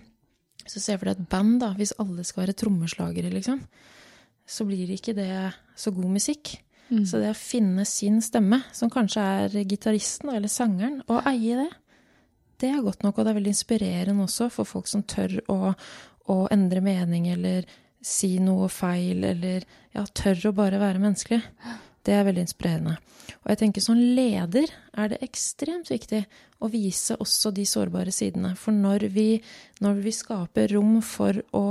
så ser for deg et band da, hvis alle skal være trommeslagere liksom, så blir ikke det så god musikk. Mm. Så det å finne sin stemme, som kanskje er gitaristen eller sangeren, og eie det, det er godt nok, og det er veldig inspirerende også for folk som tør å og endre mening, eller si noe feil, eller ja, tør å bare være menneskelig. Det er veldig inspirerende. Og jeg tenker som leder er det ekstremt viktig å vise også de sårbare sidene. For når vi, når vi skaper rom for å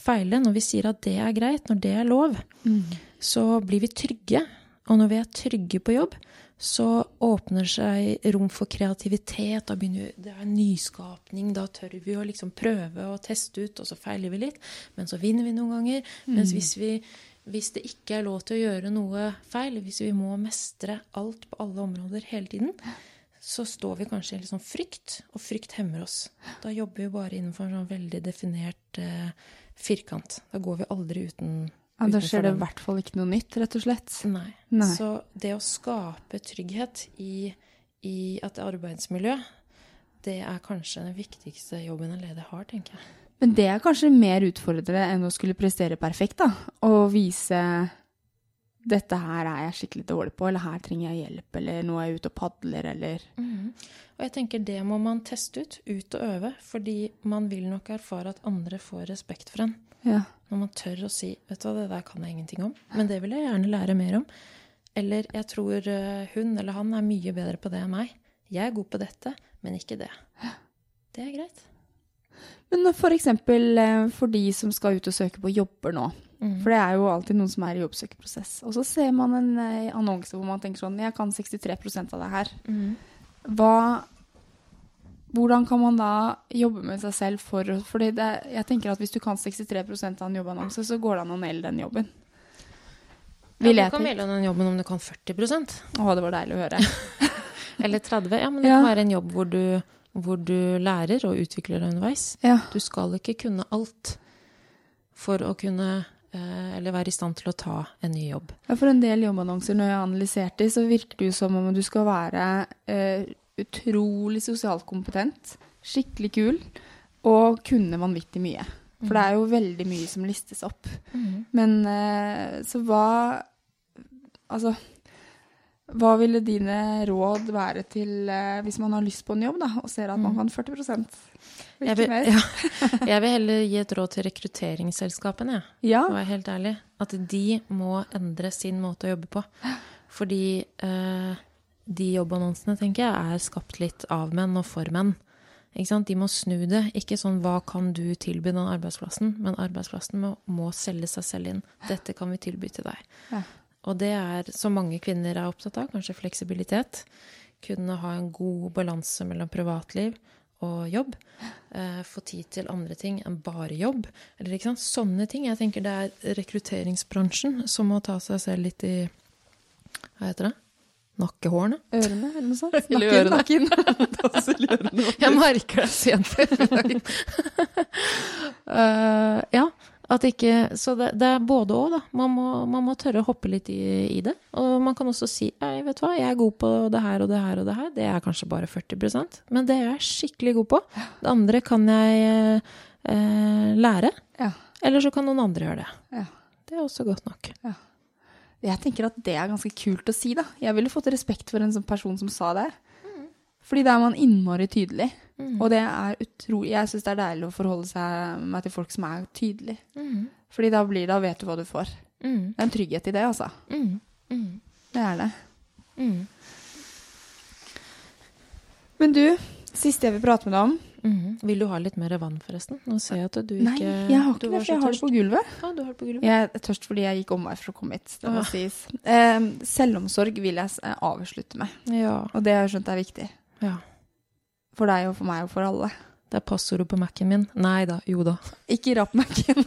feile, når vi sier at det er greit, når det er lov, mm. så blir vi trygge. Og når vi er trygge på jobb, så åpner seg rom for kreativitet, da begynner vi, det er nyskapning, da tør vi å liksom prøve og teste ut, og så feiler vi litt, men så vinner vi noen ganger. Mm. Mens hvis, vi, hvis det ikke er lov til å gjøre noe feil, hvis vi må mestre alt på alle områder hele tiden, så står vi kanskje i liksom frykt, og frykt hemmer oss. Da jobber vi bare innenfor en sånn veldig definert eh, firkant. Da går vi aldri uten... Ja, da skjer det i hvert fall ikke noe nytt, rett og slett. Nei. Nei. Så det å skape trygghet i, i et arbeidsmiljø, det er kanskje den viktigste jobben en leder har, tenker jeg. Men det er kanskje mer utfordrende enn å skulle prestere perfekt, da. Å vise, dette her er jeg skikkelig dårlig på, eller her trenger jeg hjelp, eller nå er jeg ute og padler, eller... Mm. Og jeg tenker det må man teste ut, ut og øve, fordi man vil nok erfare at andre får respekt for en. Ja. Når man tør å si, vet du hva, det der kan jeg ingenting om, men det vil jeg gjerne lære mer om. Eller jeg tror hun eller han er mye bedre på det enn meg. Jeg er god på dette, men ikke det. Det er greit. Men for eksempel for de som skal ut og søke på jobber nå, mm. for det er jo alltid noen som er i jobbsøkeprosess, og så ser man en annonse hvor man tenker sånn, jeg kan sekstitre prosent av det her. Mm. Hva... Hvordan kan man da jobbe med seg selv for... Fordi det, jeg tenker at hvis du kan sekstitre prosent av en jobbannonse, så går det an å melde den jobben. Vil ja, du kan melde den jobben om du kan førti prosent. Åh, det var deilig å høre. Eller tretti, ja, men det ja. Kan være en jobb hvor du, hvor du lærer og utvikler deg underveis. Ja. Du skal ikke kunne alt for å kunne... eller være i stand til å ta en ny jobb. Ja, for en del jobbannonser, når jeg analyserte det, så virker det jo som om du skal være... Eh, utrolig sosialt kompetent, skikkelig kul, og kunne vanvittig mye. For det er jo veldig mye som listes opp. Mm. Men så hva, altså, hva ville dine råd være til, hvis man har lyst på en jobb da, og ser at man kan førti prosent? Jeg vil, ja, jeg vil heller gi et råd til rekrutteringsselskapene, ja. Ja. Nå er jeg helt ærlig, at de må endre sin måte å jobbe på. Fordi eh, de jobbannonsene, tenker jeg, er skapt litt av menn og for menn. Ikke sant? De må snu det. Ikke sånn, hva kan du tilby den arbeidsplassen? Men arbeidsplassen må, må selge seg selv inn. Dette kan vi tilby til deg. Ja. Og det er, som mange kvinner er opptatt av, kanskje fleksibilitet. Kunne ha en god balanse mellom privatliv og jobb. Eh, få tid til andre ting enn bare jobb. Eller ikke sant? Sånne ting. Jeg tenker det er rekrutteringsbransjen som må ta seg selv litt i... Hva heter det? Nakkehårene? Ørene, eller noe sånt? Nakken, nakken. Dassel ørene. Jeg merker det sent for i uh, ja, at ikke... Så det, det er både og, da. Man må, man må tørre å hoppe litt i, i det. Og man kan også si, «Ei, vet du hva, jeg er god på det her og det her og det her. Det er kanskje bare førti prosent, men det er jeg skikkelig god på. Det andre kan jeg eh, lære, ja. Eller så kan noen andre gjøre det. Ja. Det er også godt nok. Ja. Jeg tenker at det er ganske kult å si da. Jeg ville fått respekt for en sånn person som sa det. Mm. Fordi der er man innmari tydelig. Mm. Og det er utrolig. Jeg synes det er deilig å forholde seg med til folk som er tydelig. Mm. Fordi da, blir, da vet du hva du får. Mm. Det er en trygghet i det, altså. Mm. Mm. Det er det. Mm. Men du, siste jeg vil prate med deg om, Mm-hmm. Vil du ha litt mer vann forresten? Nå ser jeg at du ikke... Nei, jeg har ikke det, for jeg har det på gulvet. Ja, du har det på gulvet. Jeg er tørst fordi jeg gikk om meg for å komme hit. Det må sies. Eh, selvomsorg vil jeg avslutte med. Ja. Og det har jeg skjønt er viktig. Ja. For deg og for meg og for alle. Det er passordet på Mac-en min. Nei da, jo da. Ikke rapp Mac-en.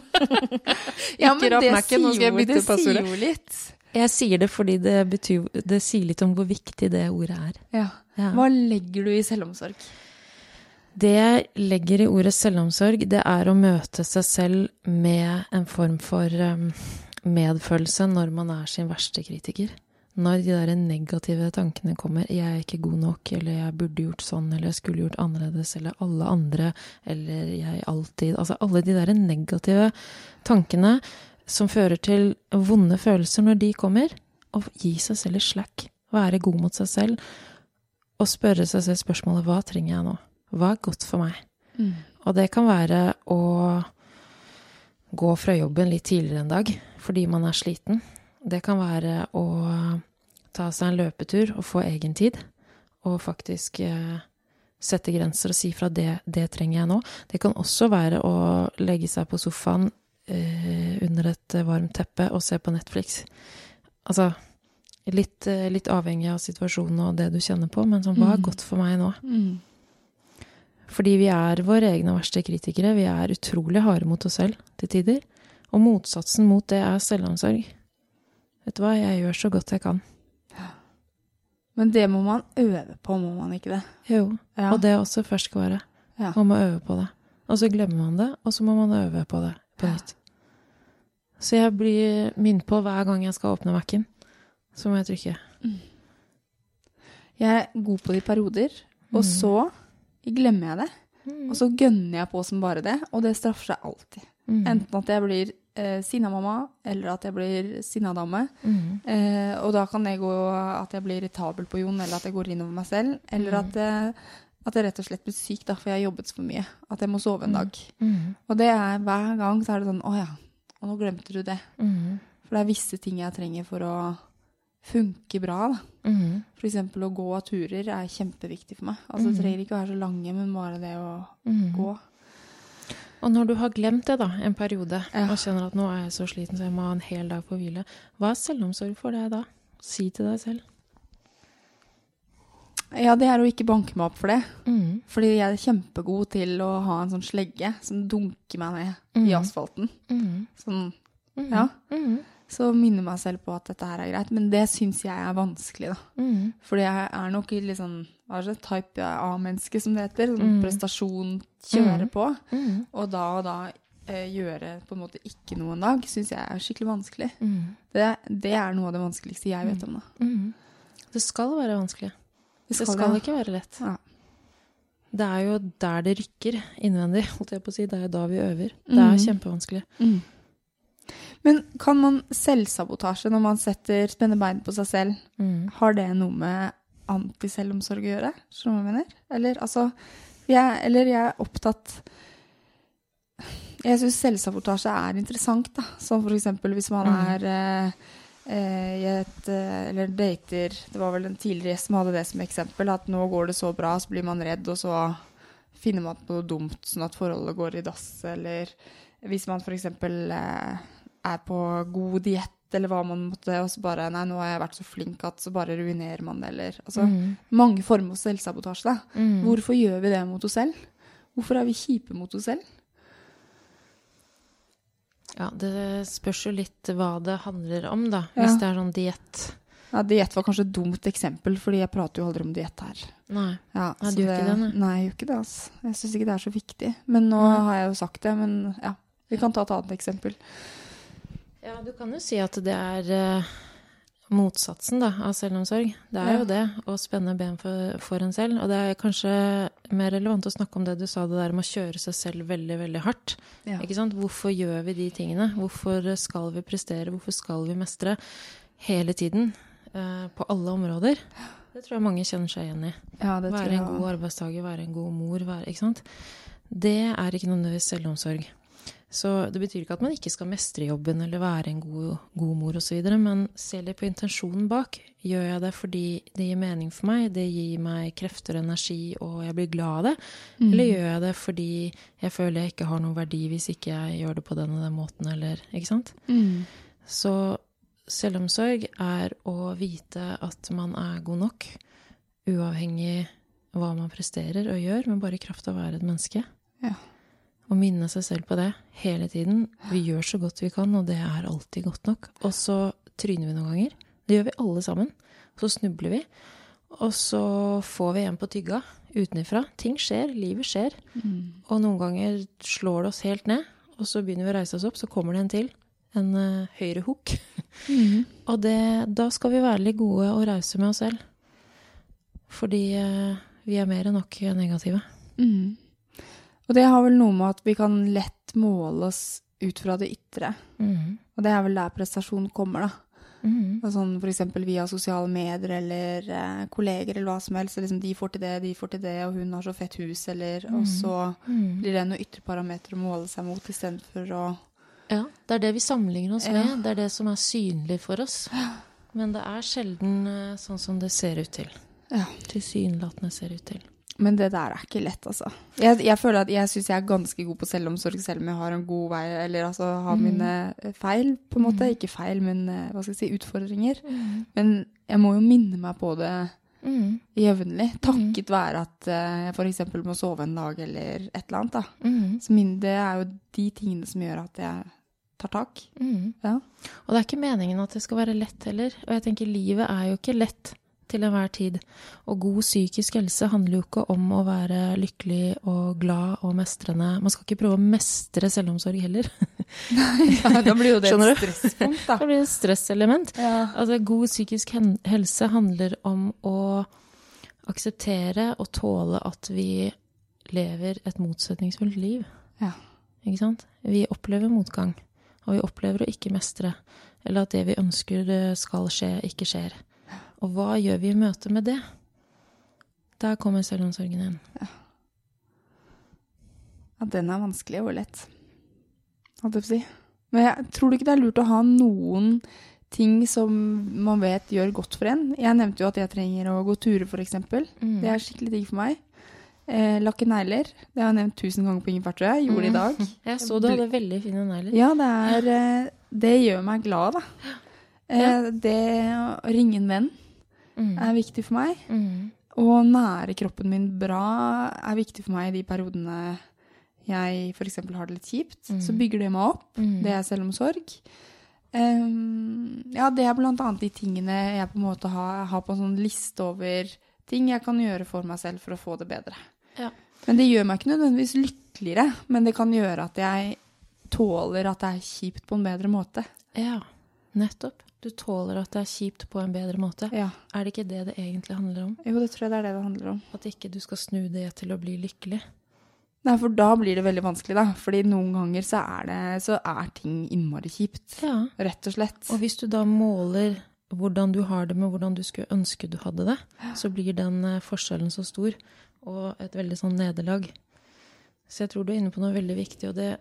ja, men det sier jo, det sier jo litt. Jeg sier det fordi det, betyr, det sier litt om hvor viktig det ordet er. Ja. Ja. Hva legger du i selvomsorg? Det jeg legger i ordet selvomsorg, det er å møte seg selv med en form for medfølelse når man er sin verste kritiker. Når de der negative tankene kommer, jeg er ikke god nok, eller jeg burde gjort sånn, eller jeg skulle gjort annerledes, eller alle andre, eller jeg alltid. Altså alle de der negative tankene som fører til vonde følelser når de kommer, og gi seg selv i slack, være god mot seg selv, og spørre seg selv spørsmålet, hva trenger jeg nå? Hva er godt for meg? Mm. Og det kan være å gå fra jobben litt tidligere en dag, fordi man er sliten. Det kan være å ta seg en løpetur og få egen tid, og faktisk eh, sette grenser og si fra det, det trenger jeg nå. Det kan også være å legge seg på sofaen eh, under et varmt teppe og se på Netflix. Altså, litt, litt avhengig av situasjonen og det du kjenner på, men sånn, hva er godt for meg nå? Mm. Fordi vi er våre egne verste kritikere, vi er utrolig harde mot oss selv til tider, og motsatsen mot det er selvomsorg. Vet du hva, jeg gjør så godt jeg kan. Ja. Men det må man øve på, må man ikke det? Jo, ja. Og det er også ferskvare. Ja. Man må øve på det. Og så glemmer man det, og så må man øve på det på nytt. Ja. Så jeg blir minnet på hver gang jeg skal åpne Mac-en, så må jeg trykke. Mm. Jeg er god på de perioder, og så... glemmer jeg det, mm. og så gønner jeg på som bare det, og det straffer seg alltid. Mm. Enten at jeg blir eh, sinna mamma, eller at jeg blir sinna dame, mm. eh, og da kan det gå at jeg blir irritabel på Jon, eller at jeg går inn over meg selv, eller mm. at, at jeg rett og slett blir syk, da, for jeg har jobbet for mye, at jeg må sove en dag. Mm. Og det er, hver gang så er det sånn, åja, og nå glemte du det. Mm. For det er visse ting jeg trenger for å funker bra da. Mm. For eksempel å gå av turer er kjempeviktig for meg. Altså det trenger ikke å være så lange, men bare det å mm. gå. Og når du har glemt det da, en periode, ja. Og kjenner at nå er jeg så sliten, så jeg må ha en hel dag på hvile, hva er selvomsorg for deg da? Si til deg selv. Ja, det er å ikke banke meg opp for det. Mm. Fordi jeg er kjempegod til å ha en sånn slegge som dunker meg ned mm. i asfalten. Mm. Sånn, mm. ja. Mm. Så minner meg selv på at dette her er greit, men det synes jeg er vanskelig da. Mm. Fordi jeg er nok litt sånn, hva er det, type A-menneske som det heter, sånn mm. prestasjon kjøre på, mm. og da og da eh, gjøre på en måte ikke noe en dag, synes jeg er skikkelig vanskelig. Mm. Det, det er noe av det vanskeligste jeg vet om da. Mm. Det skal være vanskelig. Det skal, det skal ikke være lett. Ja. Det er jo der det rykker innvendig, holdt jeg på å si, det er da vi øver. Mm. Det er kjempevanskelig. Mm. Men kan man selvsabotasje når man setter spennende bein på seg selv, mm. har det noe med antiselvomsorg å gjøre, som man mener? Eller, altså, jeg, eller jeg er opptatt... Jeg synes selvsabotasje er interessant, da. Som for eksempel hvis man er... Mm. i ett, eller dejter, det var väl en tidigare som hade det som exempel, att nu går det så bra så blir man rädd och så finner man på något dumt så att förhållandet går i dass, eller hvis man för exempel är på god diet eller vad man måtte, och så bara nej nu har jag varit så flink att så bara ruinerar man det, eller alltså mm. många former av självsabotage där. Mm. Varför gör vi det mot oss själva? Varför är vi kjipe mot oss själva? Ja, det spørs jo litt hva det handler om da, ja. Hvis det er sånn diet. Ja, diet var kanskje et dumt eksempel, fordi jeg prater jo aldri om diet her. Nei, ja, er det jo ikke det? Nei, nei jeg gjør ikke det, altså. Jeg synes ikke det er så viktig. Men nå ja. Har jeg jo sagt det, men ja, vi kan ta et annet eksempel. Ja, du kan jo si at det er uh, motsatsen da, av selvomsorg. Det er ja. Jo det, å spenne ben for, for en selv. Og det er kanskje mer relevant å snakke om det du sa, det der med å kjøre seg selv veldig, veldig hardt. Ja. Ikke sant? Hvorfor gjør vi de tingene? Hvorfor skal vi prestere? Hvorfor skal vi mestre? Hele tiden, eh, på alle områder. Det tror jeg mange kjenner seg igjen i. Ja, det være tror jeg. En god arbeidstaker, være en god mor, være, ikke sant? Det er ikke noen selvomsorg. Så det betyr ikke at man ikke skal mestre jobben eller være en god, god mor og så videre, men se litt på intensjonen bak. Gjør jeg det fordi det gir mening for meg, det gir meg krefter og energi, og jeg blir glad av det? Mm. Eller gjør jeg det fordi jeg føler jeg ikke har noen verdi hvis ikke jeg gjør det på den og den måten, eller, ikke sant? Mm. Så selvomsorg er å vite at man er god nok, uavhengig av hva man presterer og gjør, men bare i kraft av å være et menneske. Ja. Og minne seg selv på det hele tiden. Vi gjør så godt vi kan, og det er alltid godt nok. Og så tryner vi noen ganger. Det gjør vi alle sammen. Så snubler vi. Og så får vi en på tygga utenifra. Ting skjer, livet skjer. Mm. Og noen ganger slår det oss helt ned, og så begynner vi å reise oss opp, så kommer det en til. En uh, høyre hook. Mm. Og det, da skal vi være litt gode og rause med oss selv. Fordi uh, vi er mer enn nok negative. Mm. Og det har vel noe med at vi kan lett måle oss ut fra det ytre. Mm. Og det er vel der prestasjon kommer da. Mm. Og sånn for eksempel via sosiale medier eller eh, kolleger eller hva som helst. Liksom, de får til det, de får til det, og hun har så fett hus. Eller, mm. Og så mm. blir det noen ytre parameter å måle seg mot i stedet for å... Ja, det er det vi sammenligner oss med. Ja. Det er det som er synlig for oss. Men det er sjelden sånn som det ser ut til. Ja. Tilsynelatende ser ut til. Men det där är er inte lätt alltså. Jag jag känner att jag syns jag är ganska god på självomsorg, själv men jag har en god väg eller alltså har mm. mina fel på något sätt, inte fel men vad ska jag säga si, utmaningar. Mm. Men jag måste ju minna mig på det mm. jämnligt. Tacket vara att uh, jag för exempel måste sova en dag eller ett eller annat. Mm. Så min det är ju de tingen som gör att jag tar tak. Mm. Ja. Och det är inte meningen att det ska vara lätt heller. Och jag tänker livet är ju inte lätt. Til enhver tid. Og god psykisk helse handler jo ikke om å være lykkelig og glad og mestrende. Man skal ikke prøve å mestre selvomsorg heller. Nei, ja, da blir jo det et stresspunkt da. Da blir det et stresselement. Ja. Altså, god psykisk helse handler om å akseptere og tåle at vi lever et motsetningsfullt liv. Ja. Ikke sant? Vi opplever motgang, og vi opplever å ikke mestre, eller at det vi ønsker skal skje, ikke skjer. Og hva gjør vi i møte med det? Der kommer selvomsorgen inn. Ja. Ja, den er vanskelig og lett. Hadde jeg på å si. Men jeg tror ikke det er lurt å ha noen ting som man vet gjør godt for en. Jeg nevnte jo at jeg trenger å gå ture, for eksempel. Mm. Det er skikkelig digg for meg. Eh, lakke negler. Det har jeg nevnt tusen ganger på Ingefär, tror jeg. Gjorde det i dag. Jeg så du hadde veldig fine negler. Ja, det, er, eh, det gjør meg glad, da. Eh, det å ringe en venn mm. er viktig for meg. Mm. Og nære kroppen min bra er viktig for meg i de periodene jeg for eksempel har det litt kjipt. Mm. Så bygger det meg opp. Mm. Det er selvomsorg. Um, ja, det er blant annet de tingene jeg på en måte har, har på en sånn liste over ting jeg kan gjøre for meg selv for å få det bedre. Ja. Men det gjør meg ikke nødvendigvis lykkeligere, men det kan gjøre at jeg tåler at det er kjipt på en bedre måte. Ja, nettopp. Du tåler at det er kjipt på en bedre måte. Ja. Er det ikke det det egentlig handler om? Jo, det tror jeg det er det det handler om. At ikke du skal snu det til å bli lykkelig. Nei, for da blir det veldig vanskelig da. Fordi noen ganger så er, det, så er ting innmari kjipt. Ja. Rett og slett. Og hvis du da måler hvordan du har det med hvordan du skulle ønske du hadde det, så blir den forskjellen så stor. Og et veldig sånn nederlag. Så jeg tror du er inne på noe veldig viktig. Og det,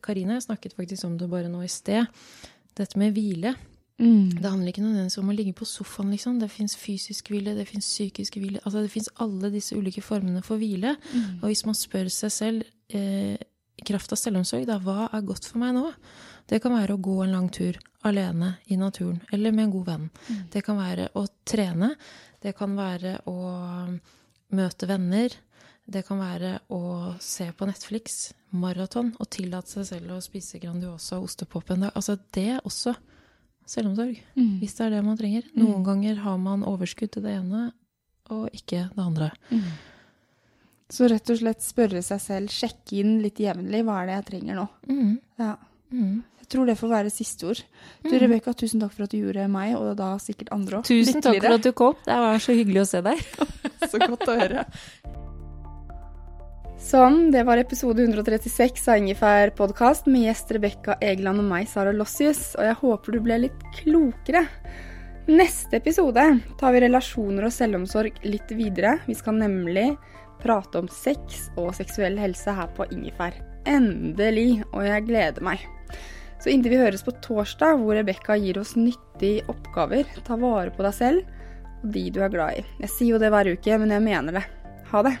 Karina, jeg snakket faktisk om det bare nå i sted. Dette med hvile. Mm. Det handler ikke nødvendigvis om å ligge på sofaen, liksom. Det finnes fysisk hvile, det finnes psykisk hvile. Altså, det finnes alle disse ulike formene for hvile. Mm. Og hvis man spør seg selv eh, i kraft av selvomsorg, da, hva er godt for meg nå? Det kan være å gå en lang tur alene i naturen, eller med en god venn. Mm. Det kan være å trene, det kan være å møte venner, det kan være å se på Netflix, maraton, og tillate seg selv å spise grandiosa og ostepoppen. Altså, det er også selvomsorg, mm. hvis det er det man trenger. Noen mm. ganger har man overskudd til det ene, og ikke det andre. Mm. Så rett og slett spørre seg selv, sjekke inn litt jevnlig, hva er det jeg trenger nå? Mm. Ja. Mm. Jeg tror det får være siste ord. Du, mm. Rebecca, tusen takk for at du gjorde meg, og da sikkert andre også. Tusen Lykkelig. Takk for at du kom. Det var så hyggelig å se deg. Så godt å høre. Sånn, det var episode one thirty-six av Ingefær podcast med gjest Rebecca Egeland og meg, Sara Lossius, og jeg håper du ble litt klokere. Neste episode tar vi relasjoner og selvomsorg litt videre. Vi skal nemlig prate om sex og seksuell helse her på Ingefær. Endelig, og jeg gleder meg. Så inntil vi høres på torsdag, hvor Rebecca gir oss nyttige oppgaver. Ta vare på deg selv og de du er glad i. Jeg sier jo det hver uke, men jeg mener det. Ha det!